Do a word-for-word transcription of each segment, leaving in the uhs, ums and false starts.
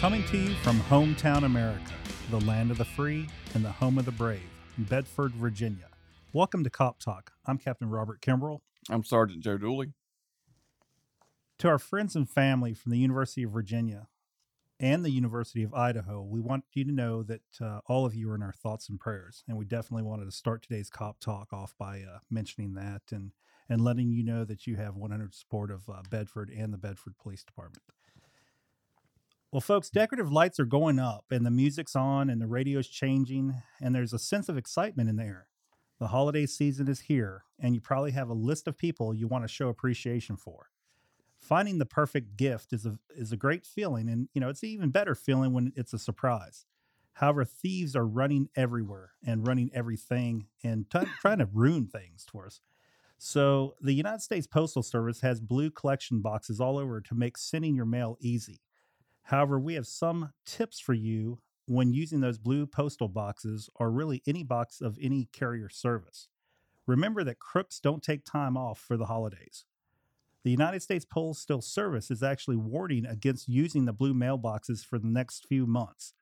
Coming to you from hometown America, the land of the free and the home of the brave, Bedford, Virginia. Welcome to Cop Talk. I'm Captain Robert Kimbrell. I'm Sergeant Joe Dooley. To our friends and family from the University of Virginia and the University of Idaho, we want you to know that uh, all of you are in our thoughts and prayers, and we definitely wanted to start today's Cop Talk off by uh, mentioning that and, and letting you know that you have one hundred support of uh, Bedford and the Bedford Police Department. Well, folks, decorative lights are going up, and the music's on, and the radio's changing, and there's a sense of excitement in the air. The holiday season is here, and you probably have a list of people you want to show appreciation for. Finding the perfect gift is a is a great feeling, and you know it's an even better feeling when it's a surprise. However, thieves are running everywhere and running everything and t- trying to ruin things for us. So the United States Postal Service has blue collection boxes all over to make sending your mail easy. However, we have some tips for you when using those blue postal boxes, or really any box of any carrier service. Remember that crooks don't take time off for the holidays. The United States Postal Service is actually warning against using the blue mailboxes for the next few months.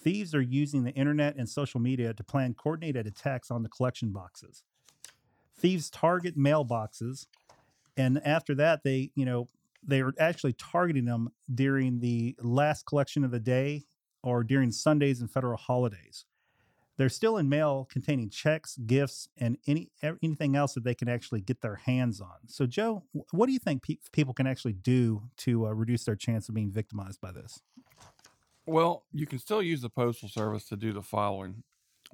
Thieves are using the internet and social media to plan coordinated attacks on the collection boxes. Thieves target mailboxes, and after that, they, you know, they are actually targeting them during the last collection of the day or during Sundays and federal holidays. They're still in mail containing checks, gifts, and any anything else that they can actually get their hands on. So, Joe, what do you think pe- people can actually do to uh, reduce their chance of being victimized by this? Well, you can still use the Postal Service to do the following.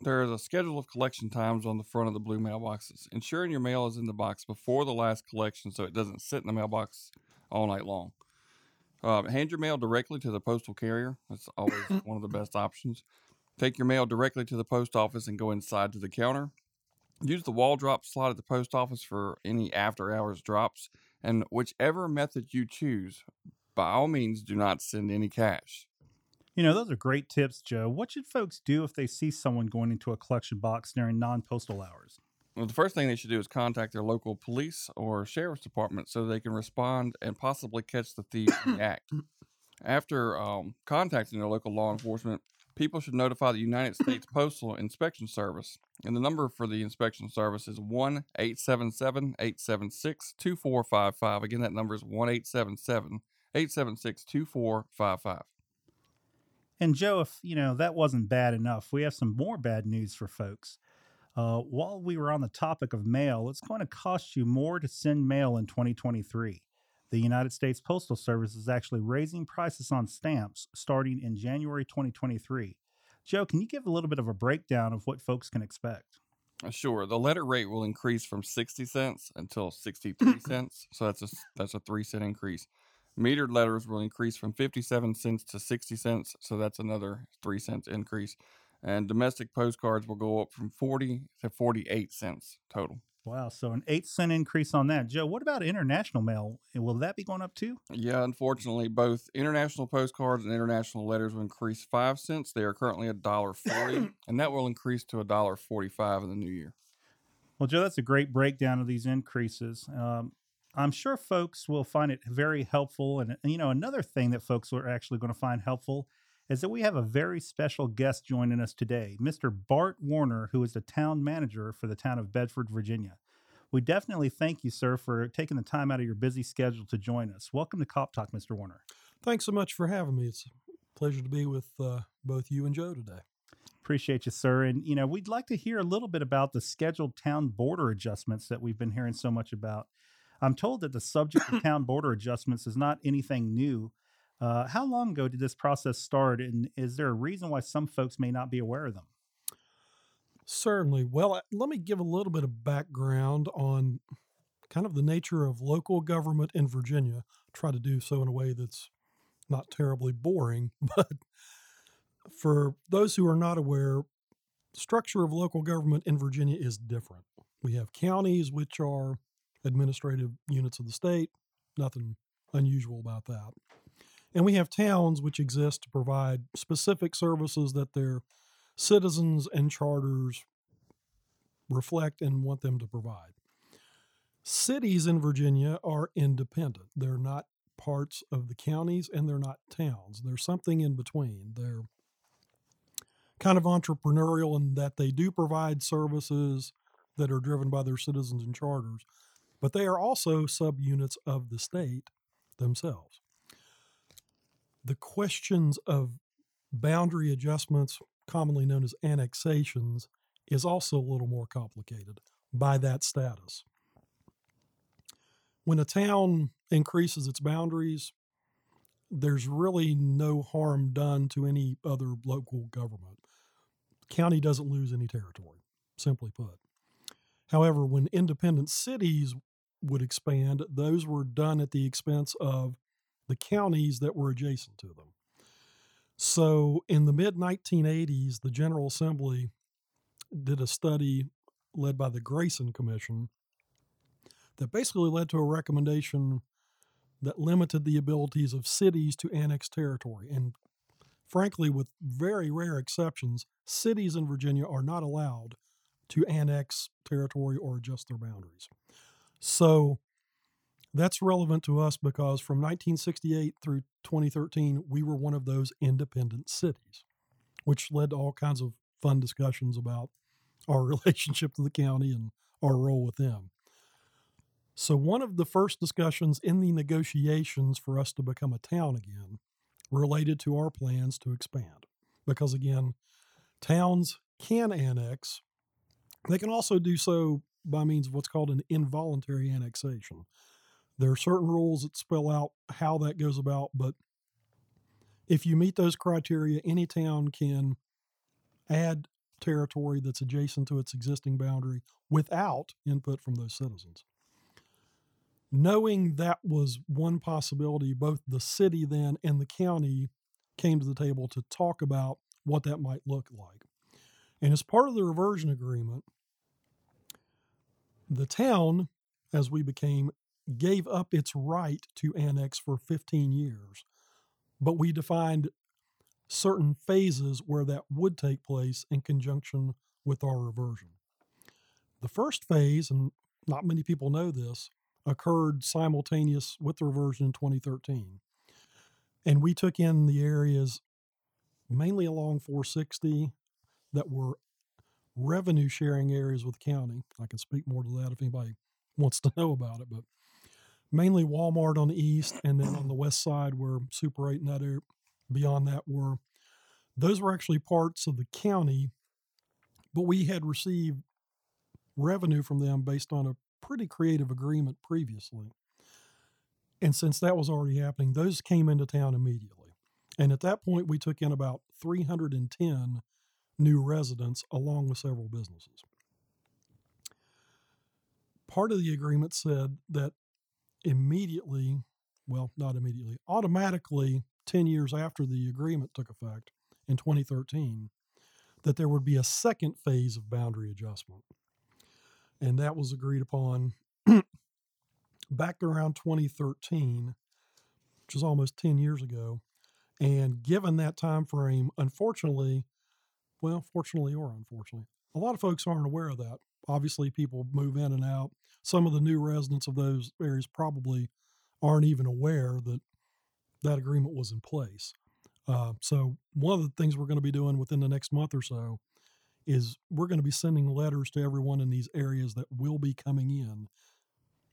There is a schedule of collection times on the front of the blue mailboxes. Ensuring your mail is in the box before the last collection so it doesn't sit in the mailbox all night long. Uh, hand your mail directly to the postal carrier. That's always one of the best options. Take your mail directly to the post office and go inside to the counter. Use the wall drop slot at the post office for any after hours drops. And whichever method you choose, by all means, do not send any cash. You know, those are great tips, Joe. What should folks do if they see someone going into a collection box during non-postal hours? Well, the first thing they should do is contact their local police or sheriff's department so they can respond and possibly catch the thief in the act. After um, contacting their local law enforcement, people should notify the United States Postal Inspection Service. And the number for the Inspection Service is one eight seven seven, eight seven six, two four five five. Again, that number is one eight seven seven, eight seven six, two four five five. And Joe, if you know that wasn't bad enough, we have some more bad news for folks. Uh, while we were on the topic of mail, it's going to cost you more to send mail in twenty twenty-three. The United States Postal Service is actually raising prices on stamps starting in January twenty twenty-three. Joe, can you give a little bit of a breakdown of what folks can expect? Sure. The letter rate will increase from sixty cents until sixty-three cents. So that's a, that's a three cent increase. Metered letters will increase from fifty-seven cents to sixty cents. So that's another three cent increase. And domestic postcards will go up from forty to forty-eight cents total. Wow, so an eight cent increase on that. Joe, what about international mail? Will that be going up too? Yeah, unfortunately, both international postcards and international letters will increase five cents. They are currently one dollar and forty cents, and that will increase to one dollar and forty-five cents in the new year. Well, Joe, that's a great breakdown of these increases. Um, I'm sure folks will find it very helpful. And, you know, another thing that folks are actually going to find helpful is that we have a very special guest joining us today, Mister Bart Warner, who is the town manager for the town of Bedford, Virginia. We definitely thank you, sir, for taking the time out of your busy schedule to join us. Welcome to Cop Talk, Mister Warner. Thanks so much for having me. It's a pleasure to be with uh, both you and Joe today. Appreciate you, sir. And, you know, we'd like to hear a little bit about the scheduled town border adjustments that we've been hearing so much about. I'm told that the subject of town border adjustments is not anything new. Uh, how long ago did this process start, and is there a reason why some folks may not be aware of them? Certainly. Well, let me give a little bit of background on kind of the nature of local government in Virginia. Try to do so in a way that's not terribly boring, but for those who are not aware, structure of local government in Virginia is different. We have counties, which are administrative units of the state, nothing unusual about that. And we have towns which exist to provide specific services that their citizens and charters reflect and want them to provide. Cities in Virginia are independent. They're not parts of the counties and they're not towns. They're something in between. They're kind of entrepreneurial in that they do provide services that are driven by their citizens and charters, but they are also subunits of the state themselves. The questions of boundary adjustments, commonly known as annexations, is also a little more complicated by that status. When a town increases its boundaries, there's really no harm done to any other local government. County doesn't lose any territory, simply put. However, when independent cities would expand, those were done at the expense of the counties that were adjacent to them. So in the mid nineteen eighties, the General Assembly did a study led by the Grayson Commission that basically led to a recommendation that limited the abilities of cities to annex territory. And frankly, with very rare exceptions, cities in Virginia are not allowed to annex territory or adjust their boundaries. So that's relevant to us because from nineteen sixty-eight through twenty thirteen, we were one of those independent cities, which led to all kinds of fun discussions about our relationship to the county and our role with them. So one of the first discussions in the negotiations for us to become a town again related to our plans to expand. Because again, towns can annex. They can also do so by means of what's called an involuntary annexation. There are certain rules that spell out how that goes about, but if you meet those criteria, any town can add territory that's adjacent to its existing boundary without input from those citizens. Knowing that was one possibility, both the city then and the county came to the table to talk about what that might look like. And as part of the reversion agreement, the town, as we became, gave up its right to annex for fifteen years. But we defined certain phases where that would take place in conjunction with our reversion. The first phase, and not many people know this, occurred simultaneous with the reversion in twenty thirteen. And we took in the areas mainly along four sixty that were revenue sharing areas with the county. I can speak more to that if anybody wants to know about it, but mainly Walmart on the east and then on the west side were Super eight and that area. Beyond that were, those were actually parts of the county, but we had received revenue from them based on a pretty creative agreement previously. And since that was already happening, those came into town immediately. And at that point, we took in about three hundred ten new residents along with several businesses. Part of the agreement said that immediately, well, not immediately, automatically ten years after the agreement took effect in twenty thirteen, that there would be a second phase of boundary adjustment. And that was agreed upon back around twenty thirteen, which is almost ten years ago. And given that time frame, unfortunately, well, fortunately or unfortunately, a lot of folks aren't aware of that. Obviously, people move in and out. Some of the new residents of those areas probably aren't even aware that that agreement was in place. Uh, so one of the things we're going to be doing within the next month or so is we're going to be sending letters to everyone in these areas that will be coming in,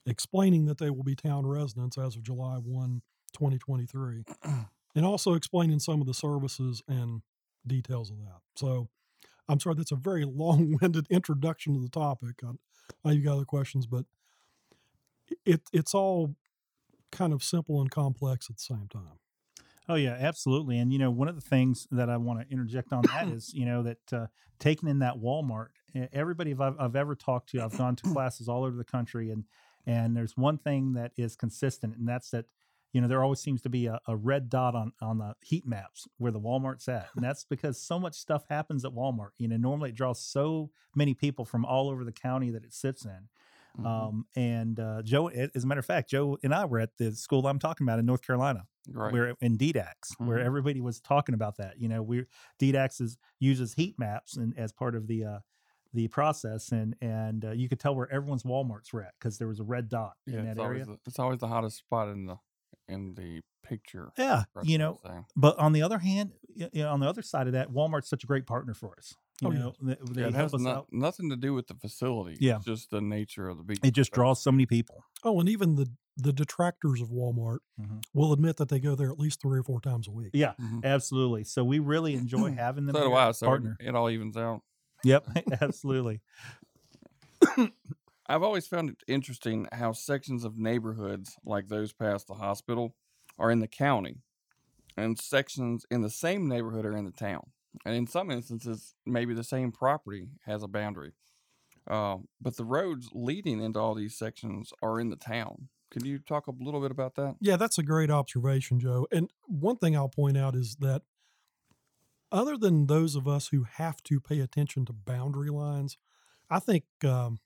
explaining that they will be town residents as of July first, twenty twenty-three, and also explaining some of the services and details of that. So I'm sorry, that's a very long-winded introduction to the topic. I, I you got other questions, but it it's all kind of simple and complex at the same time. Oh, yeah, absolutely. And, you know, one of the things that I want to interject on that is, you know, that uh, taking in that Walmart, everybody I've, I've ever talked to, I've gone to classes all over the country, and and there's one thing that is consistent, and that's that, you know, there always seems to be a, a red dot on, on the heat maps where the Walmart's at. And that's because so much stuff happens at Walmart. You know, normally it draws so many people from all over the county that it sits in. Mm-hmm. Um, and uh, Joe, as a matter of fact, Joe and I were at the school I'm talking about in North Carolina. Right. Where in D DAX, mm-hmm. where everybody was talking about that, you know, we D DAX is, uses heat maps and as part of the uh, the process, and and uh, you could tell where everyone's Walmarts were at because there was a red dot yeah, in that it's area. The, it's always the hottest spot in the in the picture. Yeah, you know. But on the other hand, you know, on the other side of that, Walmart's such a great partner for us. You oh, know, yeah. they, they yeah, it has no, nothing to do with the facility. Yeah, it's just the nature of the beach. It just so. draws so many people. Oh, and even the. the detractors of Walmart mm-hmm. will admit that they go there at least three or four times a week. Yeah, mm-hmm. absolutely. So we really enjoy having them. So do I. So partner. It all evens out. Yep, absolutely. I've always found it interesting how sections of neighborhoods like those past the hospital are in the county, and sections in the same neighborhood are in the town. And in some instances, maybe the same property has a boundary. Uh, but the roads leading into all these sections are in the town. Can you talk a little bit about that? Yeah, that's a great observation, Joe. And one thing I'll point out is that other than those of us who have to pay attention to boundary lines, I think um,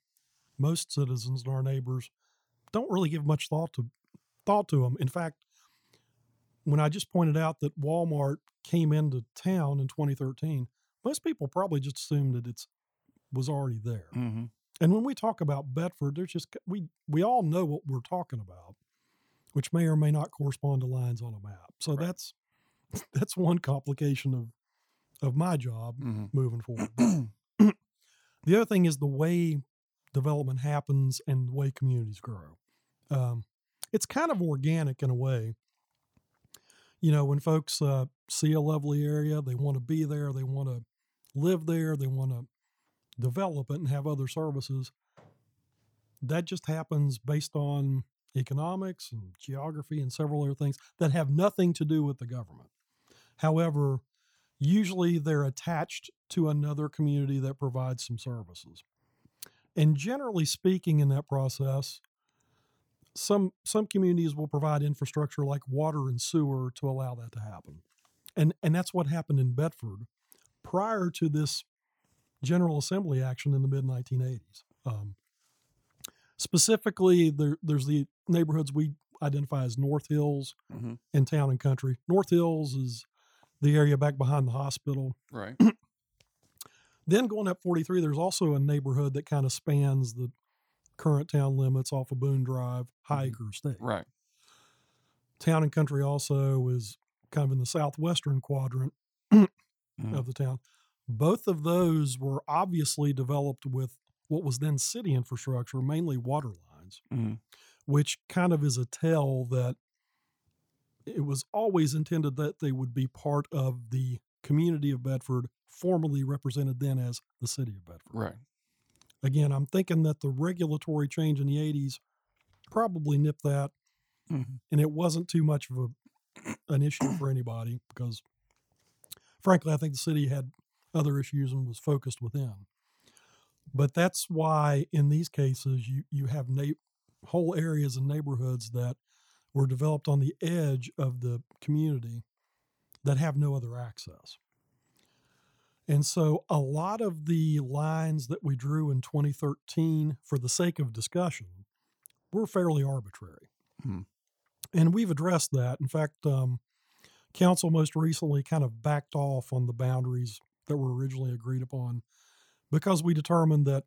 most citizens and our neighbors don't really give much thought to thought to them. In fact, when I just pointed out that Walmart came into town in twenty thirteen, most people probably just assumed that it was already there. Mm-hmm. And when we talk about Bedford, there's just we we all know what we're talking about, which may or may not correspond to lines on a map. So right. that's that's one complication of of my job mm-hmm. moving forward. The other thing is the way development happens and the way communities grow. Um, it's kind of organic in a way. You know, when folks uh, see a lovely area, they want to be there, they want to live there, they want to develop it and have other services. That just happens based on economics and geography and several other things that have nothing to do with the government. However, usually they're attached to another community that provides some services. And generally speaking, in that process, some some communities will provide infrastructure like water and sewer to allow that to happen. And and that's what happened in Bedford prior to this General Assembly action in the mid nineteen eighties. Um, specifically, there, there's the neighborhoods we identify as North Hills mm-hmm. and Town and Country. North Hills is the area back behind the hospital. Right. Then going up forty-three, there's also a neighborhood that kind of spans the current town limits off of Boone Drive, high acre state. Right. Town and Country also is kind of in the southwestern quadrant mm-hmm. of the town. Both of those were obviously developed with what was then city infrastructure, mainly water lines, mm-hmm. which kind of is a tell that it was always intended that they would be part of the community of Bedford, formerly represented then as the city of Bedford. Right. Again, I'm thinking that the regulatory change in the eighties probably nipped that, mm-hmm. and it wasn't too much of a, an issue for anybody because, frankly, I think the city had other issues and was focused within. But that's why in these cases you you have na- whole areas and neighborhoods that were developed on the edge of the community that have no other access. And so a lot of the lines that we drew in twenty thirteen for the sake of discussion were fairly arbitrary. Hmm. And we've addressed that. In fact, um, council most recently kind of backed off on the boundaries that were originally agreed upon because we determined that,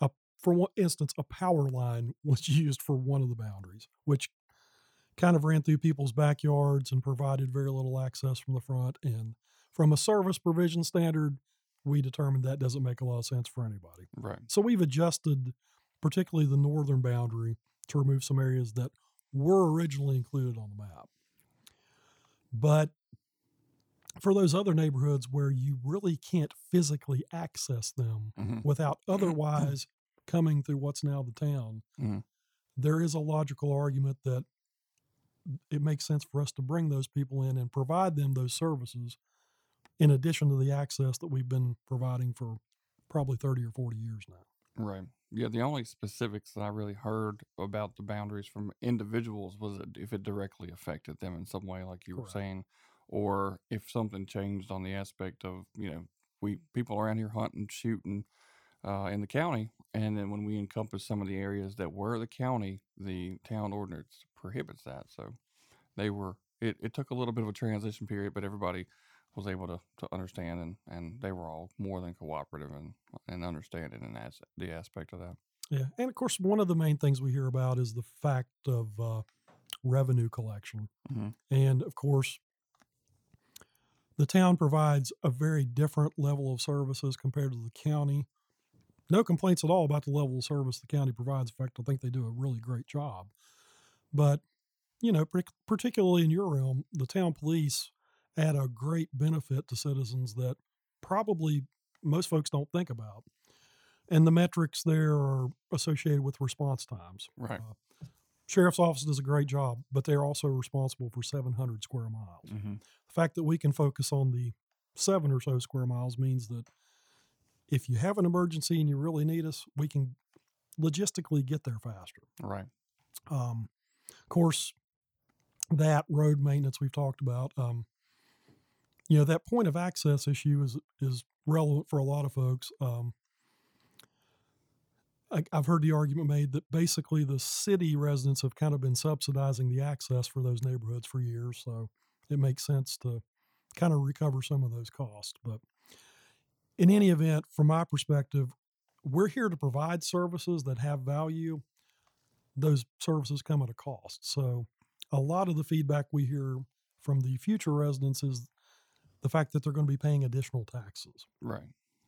a, for instance, a power line was used for one of the boundaries, which kind of ran through people's backyards and provided very little access from the front. And from a service provision standard, we determined that doesn't make a lot of sense for anybody. Right. So we've adjusted particularly the northern boundary to remove some areas that were originally included on the map. But for those other neighborhoods where you really can't physically access them mm-hmm. without otherwise coming through what's now the town, mm-hmm. there is a logical argument that it makes sense for us to bring those people in and provide them those services in addition to the access that we've been providing for probably thirty or forty years now. Right. Yeah, the only specifics that I really heard about the boundaries from individuals was if it directly affected them in some way, like you Correct. Were saying, or if something changed on the aspect of, you know, we people around here hunting, shooting uh, in the county. And then when we encompass some of the areas that were the county, the town ordinance prohibits that. So they were, it, it took a little bit of a transition period, but everybody was able to, to understand, and, and they were all more than cooperative and, and understanding and as, the aspect of that. Yeah. And of course, one of the main things we hear about is the fact of uh, revenue collection. Mm-hmm. And of course, the town provides a very different level of services compared to the county. No complaints at all about the level of service the county provides. In fact, I think they do a really great job. But, you know, particularly in your realm, the town police add a great benefit to citizens that probably most folks don't think about. And the metrics there are associated with response times. Right. Uh, sheriff's office does a great job, but they're also responsible for seven hundred square miles. Mm-hmm. The fact that we can focus on the seven or so square miles means that if you have an emergency and you really need us, we can logistically get there faster. Right. Um, of course, that road maintenance we've talked about, um, you know, that point of access issue is is relevant for a lot of folks. Um, I, I've heard the argument made that basically the city residents have kind of been subsidizing the access for those neighborhoods for years, so it makes sense to kind of recover some of those costs. But in any event, from my perspective, we're here to provide services that have value. Those services come at a cost. So a lot of the feedback we hear from the future residents is the fact that they're going to be paying additional taxes. Right.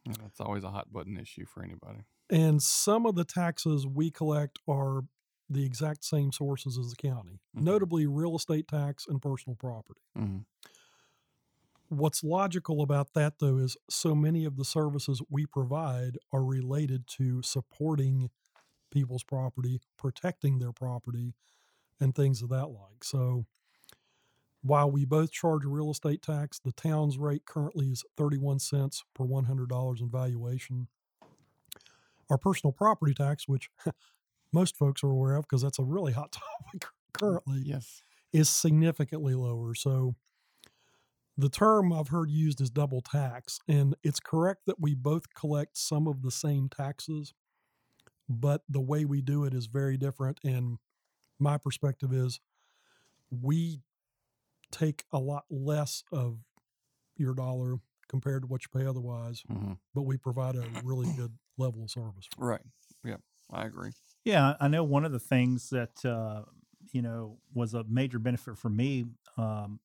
And that's always a hot button issue for anybody. And some of the taxes we collect are the exact same sources as the county, mm-hmm. notably real estate tax and personal property. Mm-hmm. What's logical about that, though, is so many of the services we provide are related to supporting people's property, protecting their property, and things of that like. So while we both charge a real estate tax, the town's rate currently is thirty-one cents per one hundred dollars in valuation. Our personal property tax, which most folks are aware of because that's a really hot topic currently, yes, is significantly lower. So the term I've heard used is double tax, and it's correct that we both collect some of the same taxes, but the way we do it is very different. And my perspective is we take a lot less of your dollar compared to what you pay otherwise, mm-hmm. but we provide a really good level of service. Right. Yeah, I agree. Yeah, I know one of the things that, uh, you know, was a major benefit for me, um,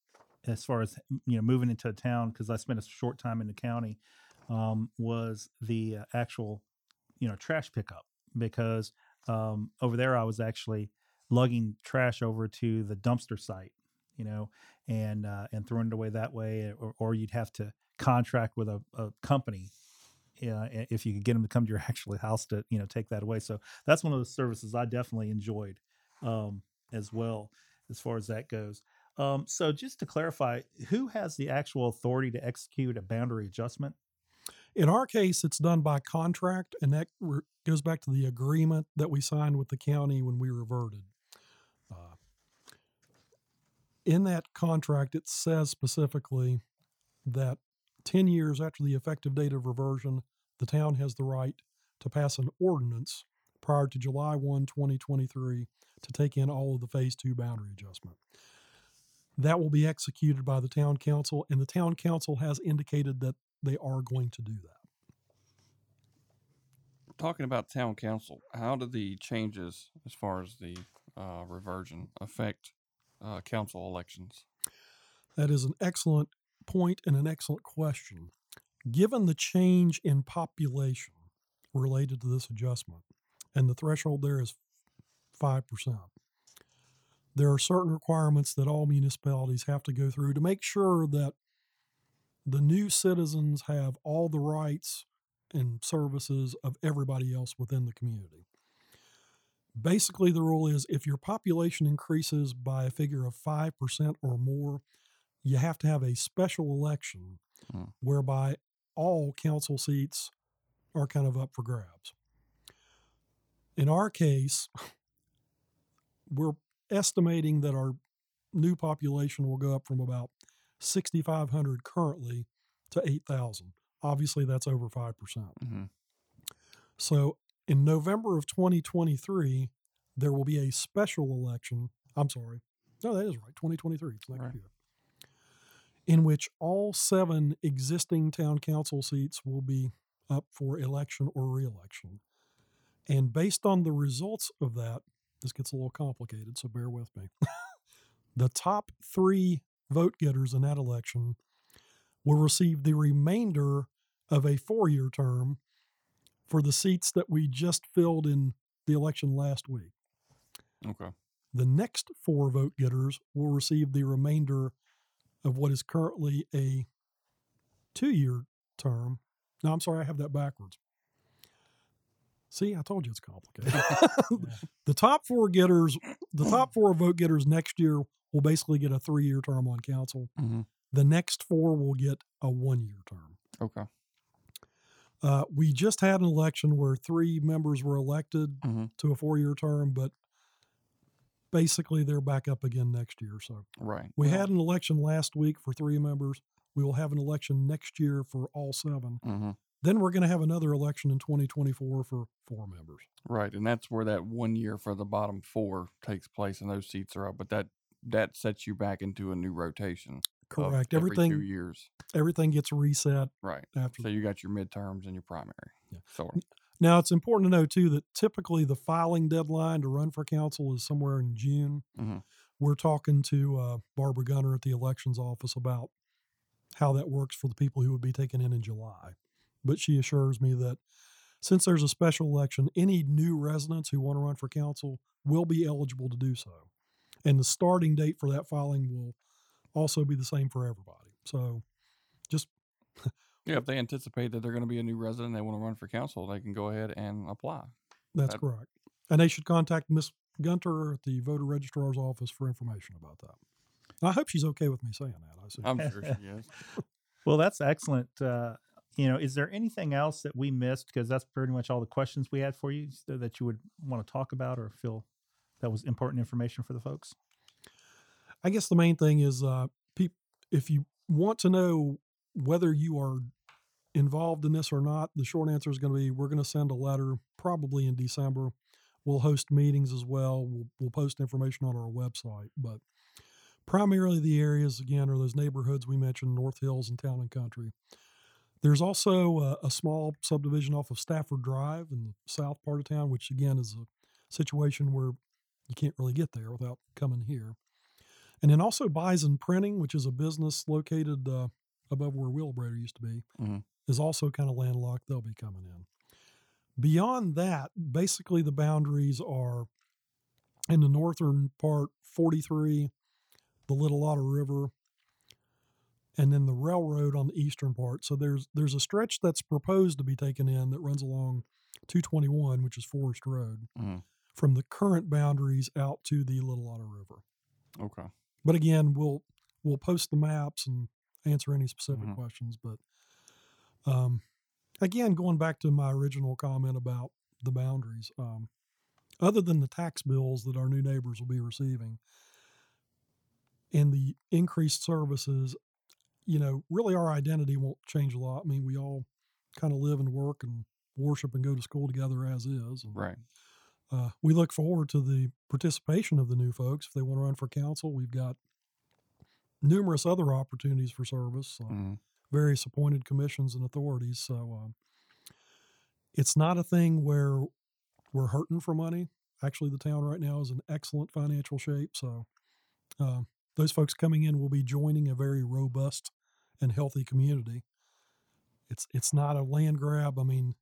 as far as, you know, moving into a town, because I spent a short time in the county, um, was the uh, actual, you know, trash pickup, because um, over there I was actually lugging trash over to the dumpster site, you know, and uh, and throwing it away that way, or, or you'd have to contract with a, a company, you know, if you could get them to come to your actual house to, you know, take that away. So that's one of the services I definitely enjoyed um, as well, as far as that goes. Um, so just to clarify, who has the actual authority to execute a boundary adjustment? In our case, it's done by contract, and that re- goes back to the agreement that we signed with the county when we reverted. Uh, in that contract, it says specifically that ten years after the effective date of reversion, the town has the right to pass an ordinance prior to July first, twenty twenty-three, to take in all of the Phase two boundary adjustment. That will be executed by the town council, and the town council has indicated that they are going to do that. Talking about town council, how do the changes as far as the uh, reversion affect uh, council elections? That is an excellent point and an excellent question. Given the change in population related to this adjustment, and the threshold there is five percent, there are certain requirements that all municipalities have to go through to make sure that the new citizens have all the rights and services of everybody else within the community. Basically, the rule is if your population increases by a figure of five percent or more, you have to have a special election hmm. whereby all council seats are kind of up for grabs. In our case, we're estimating that our new population will go up from about sixty-five hundred currently to eight thousand. Obviously, that's over five percent. Mm-hmm. So in November of twenty twenty-three, there will be a special election. I'm sorry. No, that is right. twenty twenty-three. It's next right. year. In which all seven existing town council seats will be up for election or reelection. And based on the results of that, this gets a little complicated, so bear with me. The top three vote getters in that election will receive the remainder of a four-year term for the seats that we just filled in the election last week. Okay. The next four vote getters will receive the remainder of what is currently a two-year term. No, I'm sorry, I have that backwards. See, I told you it's complicated. yeah. The top four getters, the top four vote getters next year will basically get a three-year term on council. Mm-hmm. The next four will get a one-year term. Okay. Uh, we just had an election where three members were elected mm-hmm. to a four-year term, but basically they're back up again next year. So right. we yeah. had an election last week for three members. We will have an election next year for all seven. Mm-hmm. Then we're going to have another election in twenty twenty-four for four members. Right, and that's where that one year for the bottom four takes place, and those seats are up. But that that sets you back into a new rotation. Correct. Every everything, two years. Everything gets reset. Right. After so you got your midterms and your primary. Yeah. Sort of. Now, it's important to know, too, that typically the filing deadline to run for council is somewhere in June. Mm-hmm. We're talking to uh, Barbara Gunner at the elections office about how that works for the people who would be taken in in July. But she assures me that since there's a special election, any new residents who want to run for council will be eligible to do so. And the starting date for that filing will also be the same for everybody. So just... yeah, if they anticipate that they're going to be a new resident, they want to run for council, they can go ahead and apply. That's that, correct. And they should contact Miz Gunter at the voter registrar's office for information about that. I hope she's okay with me saying that. I assume. I'm sure she is. Well, that's excellent. Uh, You know, is there anything else that we missed? Because that's pretty much all the questions we had for you so that you would want to talk about or feel that was important information for the folks. I guess the main thing is, uh, pe- if you want to know whether you are involved in this or not, the short answer is going to be, we're going to send a letter probably in December. We'll host meetings as well. We'll, we'll post information on our website, but primarily the areas again, are those neighborhoods we mentioned, North Hills and Town and Country. There's also a, a small subdivision off of Stafford Drive in the south part of town, which again is a situation where you can't really get there without coming here. And then also Bison Printing, which is a business located uh, above where Wheelabrator used to be, mm-hmm. is also kind of landlocked. They'll be coming in. Beyond that, basically the boundaries are in the northern part, forty-three, the Little Otter River, and then the railroad on the eastern part. So there's there's a stretch that's proposed to be taken in that runs along two twenty-one, which is Forest Road, mm-hmm. from the current boundaries out to the Little Otter River. Okay. But again, we'll we'll post the maps and answer any specific mm-hmm. questions. But um, again, going back to my original comment about the boundaries, um, other than the tax bills that our new neighbors will be receiving and the increased services, you know, really our identity won't change a lot. I mean, we all kind of live and work and worship and go to school together as is. And, right. Uh, we look forward to the participation of the new folks. If they want to run for council, we've got numerous other opportunities for service, uh, mm-hmm. various appointed commissions and authorities. So um, it's not a thing where we're hurting for money. Actually, the town right now is in excellent financial shape. So Uh, those folks coming in will be joining a very robust and healthy community. It's it's not a land grab. I mean,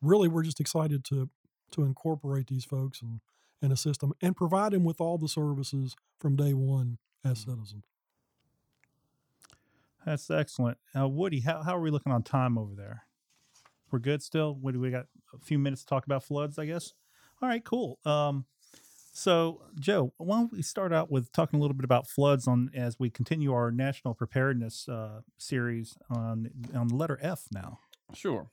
really, we're just excited to to incorporate these folks and, and assist them and provide them with all the services from day one as citizens. That's excellent. Uh, Woody, how, how are we looking on time over there? We're good still? What do we got? A few minutes to talk about floods, I guess. All right, cool. Um, so, Joe, why don't we start out with talking a little bit about floods on as we continue our national preparedness uh, series on on the letter F now. Sure.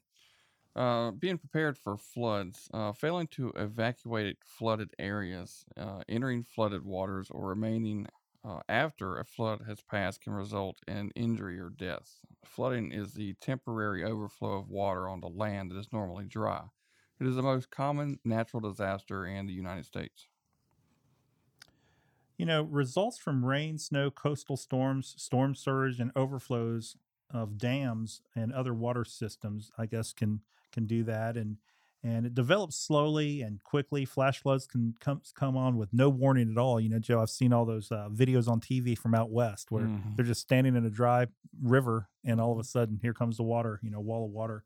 Uh, being prepared for floods, uh, failing to evacuate flooded areas, uh, entering flooded waters, or remaining uh, after a flood has passed can result in injury or death. Flooding is the temporary overflow of water onto land that is normally dry. It is the most common natural disaster in the United States. You know, results from rain, snow, coastal storms, storm surge, and overflows of dams and other water systems, I guess, can can do that. And and it develops slowly and quickly. Flash floods can come, come on with no warning at all. You know, Joe, I've seen all those uh, videos on T V from out west where mm-hmm. they're just standing in a dry river and all of a sudden here comes the water, you know, wall of water.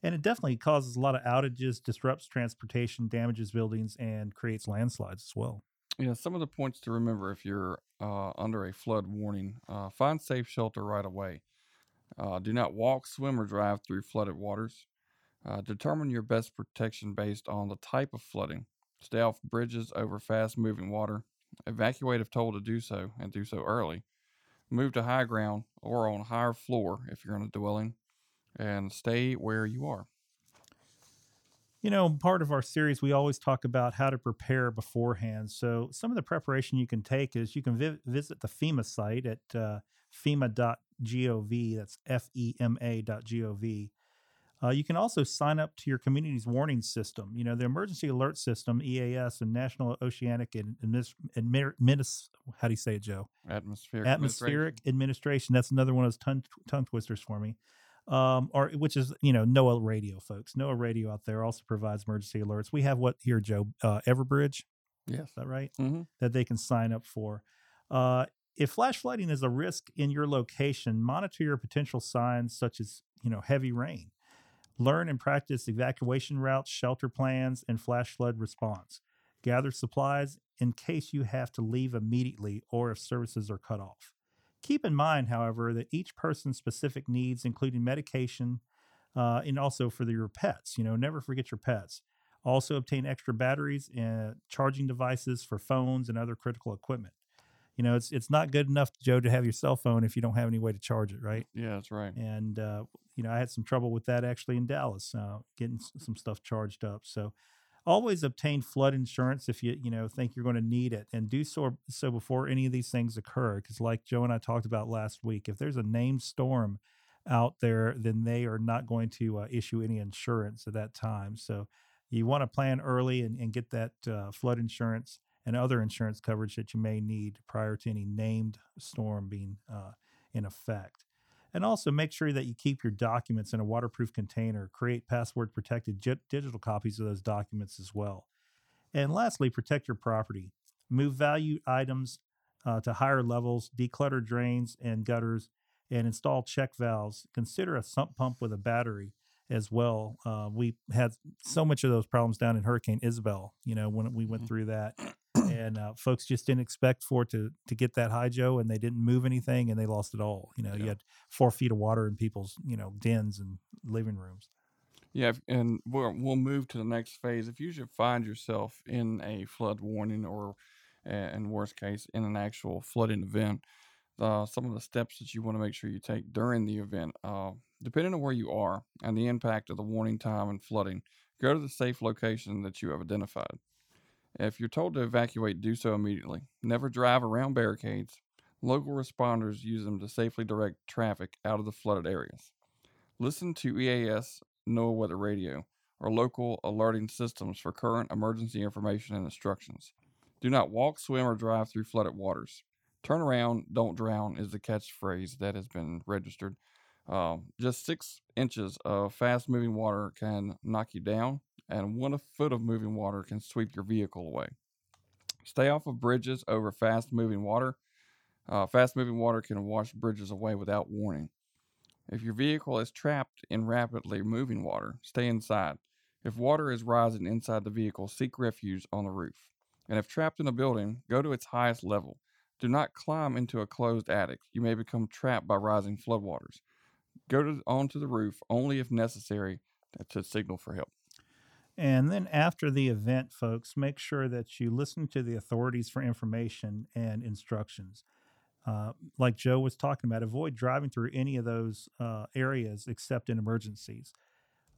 And it definitely causes a lot of outages, disrupts transportation, damages buildings, and creates landslides as well. Yeah, some of the points to remember if you're uh, under a flood warning, uh, find safe shelter right away. Uh, do not walk, swim, or drive through flooded waters. Uh, determine your best protection based on the type of flooding. Stay off bridges over fast-moving water. Evacuate if told to do so, and do so early. Move to high ground or on higher floor if you're in a dwelling. And stay where you are. You know, part of our series, we always talk about how to prepare beforehand. So some of the preparation you can take is you can vi- visit the FEMA site at uh, FEMA dot gov. That's F E M A dot gov. Uh, you can also sign up to your community's warning system. You know, the Emergency Alert System, E A S, and National Oceanic and Admis- Admi- Admis- how do you say it, Joe? Atmospheric, Atmospheric Administration. Administration. That's another one of those tongue, tongue twisters for me. Um, or which is, you know, NOAA radio, folks. NOAA radio out there also provides emergency alerts. We have what here, Joe? Uh, Everbridge? Yes. Is that right? Mm-hmm. That they can sign up for. Uh, if flash flooding is a risk in your location, monitor your potential signs such as, you know, heavy rain. Learn and practice evacuation routes, shelter plans, and flash flood response. Gather supplies in case you have to leave immediately or if services are cut off. Keep in mind, however, that each person's specific needs, including medication, uh, and also for the, your pets. You know, never forget your pets. Also obtain extra batteries and charging devices for phones and other critical equipment. You know, it's it's not good enough, Joe, to have your cell phone if you don't have any way to charge it, right? Yeah, that's right. And, uh, you know, I had some trouble with that actually in Dallas, uh, getting some stuff charged up. So always obtain flood insurance if you you know think you're going to need it, and do so so before any of these things occur, because like Joe and I talked about last week, if there's a named storm out there, then they are not going to uh, issue any insurance at that time. So you want to plan early and, and get that uh, flood insurance and other insurance coverage that you may need prior to any named storm being uh, in effect. And also make sure that you keep your documents in a waterproof container. Create password-protected gi- digital copies of those documents as well. And lastly, protect your property. Move valued items uh, to higher levels, declutter drains and gutters, and install check valves. Consider a sump pump with a battery as well. Uh, we had so much of those problems down in Hurricane Isabel, you know, when we went through that. And uh, folks just didn't expect for it to, to get that high, Joe, and they didn't move anything, and they lost it all. You know, yeah. You had four feet of water in people's, you know, dens and living rooms. Yeah, and we'll, we'll move to the next phase. If you should find yourself in a flood warning or, uh, in worst case, in an actual flooding event, uh, some of the steps that you want to make sure you take during the event, uh, depending on where you are and the impact of the warning time and flooding, go to the safe location that you have identified. If you're told to evacuate, do so immediately. Never drive around barricades. Local responders use them to safely direct traffic out of the flooded areas. Listen to E A S, NOAA Weather Radio, or local alerting systems for current emergency information and instructions. Do not walk, swim, or drive through flooded waters. Turn around, don't drown is the catchphrase that has been registered. Uh, just six inches of fast-moving water can knock you down, and one foot of moving water can sweep your vehicle away. Stay off of bridges over fast-moving water. Uh, fast-moving water can wash bridges away without warning. If your vehicle is trapped in rapidly moving water, stay inside. If water is rising inside the vehicle, seek refuge on the roof. And if trapped in a building, go to its highest level. Do not climb into a closed attic. You may become trapped by rising floodwaters. Go to, onto the roof only if necessary to signal for help. And then after the event, folks, make sure that you listen to the authorities for information and instructions. Uh, like Joe was talking about, avoid driving through any of those uh, areas except in emergencies.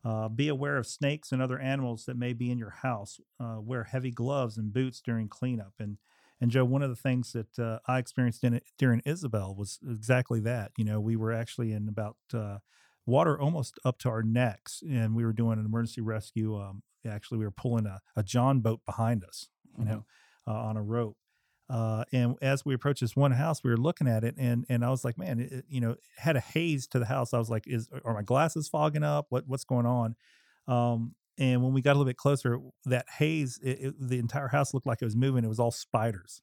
Uh, be aware of snakes and other animals that may be in your house. Uh, wear heavy gloves and boots during cleanup. And and Joe, one of the things that uh, I experienced in, during Isabel was exactly that. You know, we were actually in about uh, water almost up to our necks, and we were doing an emergency rescue. Um, actually, we were pulling a, a John boat behind us, you mm-hmm. know, uh, on a rope. Uh, and as we approached this one house, we were looking at it, and and I was like, man, it, you know, it had a haze to the house. I was like, is are my glasses fogging up? What what's going on? Um, and when we got a little bit closer, that haze, it, it, the entire house looked like it was moving. It was all spiders,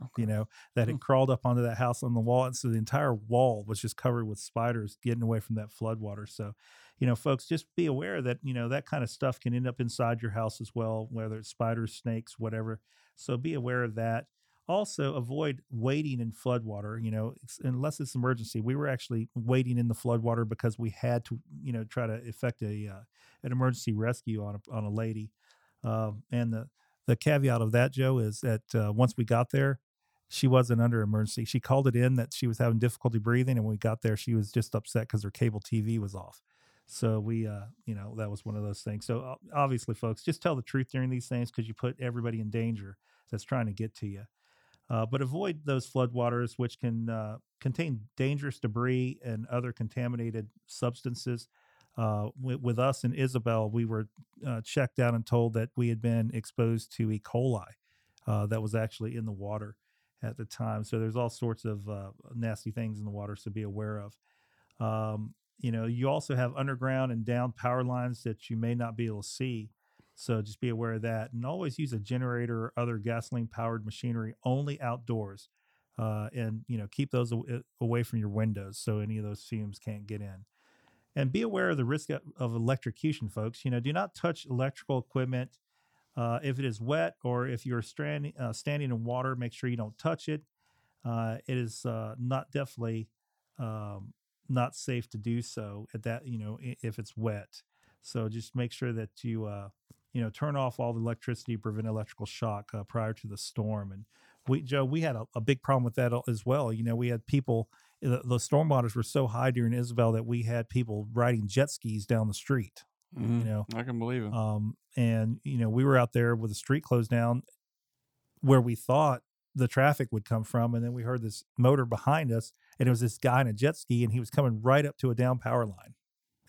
okay. you know, that had hmm. crawled up onto that house on the wall, and so the entire wall was just covered with spiders getting away from that floodwater. So, you know, folks, just be aware that you know that kind of stuff can end up inside your house as well, whether it's spiders, snakes, whatever. So be aware of that. Also, avoid wading in floodwater, you know, unless it's an emergency. We were actually wading in the floodwater because we had to, you know, try to effect a uh, an emergency rescue on a, on a lady. Um, and the, the caveat of that, Joe, is that uh, once we got there, she wasn't under emergency. She called it in that she was having difficulty breathing, and when we got there, she was just upset because her cable T V was off. So we, uh, you know, that was one of those things. So obviously, folks, just tell the truth during these things because you put everybody in danger that's trying to get to you. Uh, but avoid those floodwaters, which can uh, contain dangerous debris and other contaminated substances. Uh, with, with us in Isabel, we were uh, checked out and told that we had been exposed to E. coli uh, that was actually in the water at the time. So there's all sorts of uh, nasty things in the water to be aware of. Um, you know, you also have underground and down power lines that you may not be able to see. So just be aware of that, and always use a generator or other gasoline-powered machinery only outdoors, uh, and you know keep those aw- away from your windows so any of those fumes can't get in. And be aware of the risk of, of electrocution, folks. You know, do not touch electrical equipment uh, if it is wet or if you're strand- uh, standing in water. Make sure you don't touch it. Uh, it is uh, not definitely um, not safe to do so at that. You know, if it's wet. So just make sure that you. Uh, You know, turn off all the electricity, prevent electrical shock uh, prior to the storm. And we, Joe, we had a, a big problem with that as well. You know, we had people, the, the storm waters were so high during Isabel that we had people riding jet skis down the street, mm-hmm. you know. I can believe it. Um, and, you know, we were out there with the street closed down where we thought the traffic would come from. And then we heard this motor behind us, and it was this guy in a jet ski, and he was coming right up to a down power line,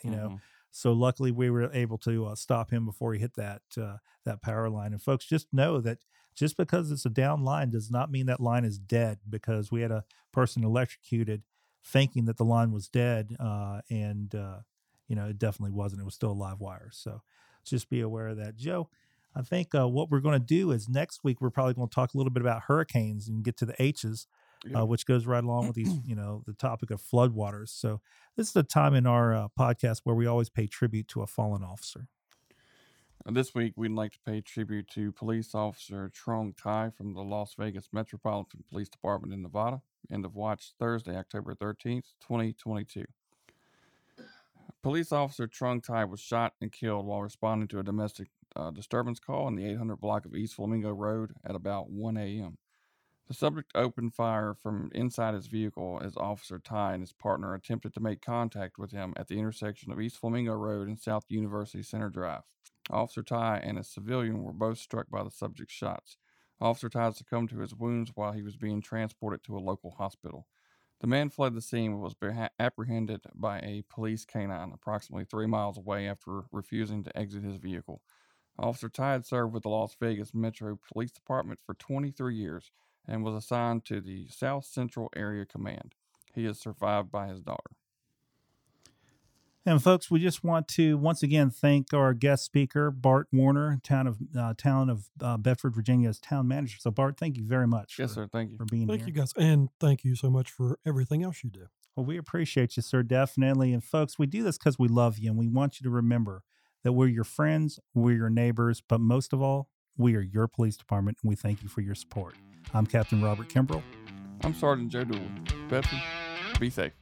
you mm-hmm. know. So luckily, we were able to uh, stop him before he hit that uh, that power line. And folks, just know that just because it's a down line does not mean that line is dead. Because we had a person electrocuted, thinking that the line was dead, uh, and uh, you know it definitely wasn't. It was still a live wire. So just be aware of that, Joe. I think uh, what we're going to do is next week we're probably going to talk a little bit about hurricanes and get to the H's. Yeah. Uh, which goes right along with these, you know, the topic of floodwaters. So this is a time in our uh, podcast where we always pay tribute to a fallen officer. This week, we'd like to pay tribute to police officer Truong Thai from the Las Vegas Metropolitan Police Department in Nevada. End of watch Thursday, October thirteenth, twenty twenty-two. Police officer Truong Thai was shot and killed while responding to a domestic uh, disturbance call in the eight hundred block of East Flamingo Road at about one a.m. The subject opened fire from inside his vehicle as Officer Ty and his partner attempted to make contact with him at the intersection of East Flamingo Road and South University Center Drive. Officer Ty and a civilian were both struck by the subject's shots. Officer Ty succumbed to his wounds while he was being transported to a local hospital. The man fled the scene and was beha- apprehended by a police canine approximately three miles away after refusing to exit his vehicle. Officer Ty had served with the Las Vegas Metro Police Department for twenty-three years. And was assigned to the South Central Area Command. He is survived by his daughter. And folks, we just want to once again thank our guest speaker, Bart Warner, town of uh, town of uh, Bedford, Virginia, as town manager. So, Bart, thank you very much. Yes, for, sir. Thank you for being thank here. Thank you, guys, and thank you so much for everything else you do. Well, we appreciate you, sir, definitely. And folks, we do this because we love you, and we want you to remember that we're your friends, we're your neighbors, but most of all, we are your police department, and we thank you for your support. I'm Captain Robert Kimbrell. I'm Sergeant Joe Dooley. Bedford, be safe.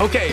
Okay,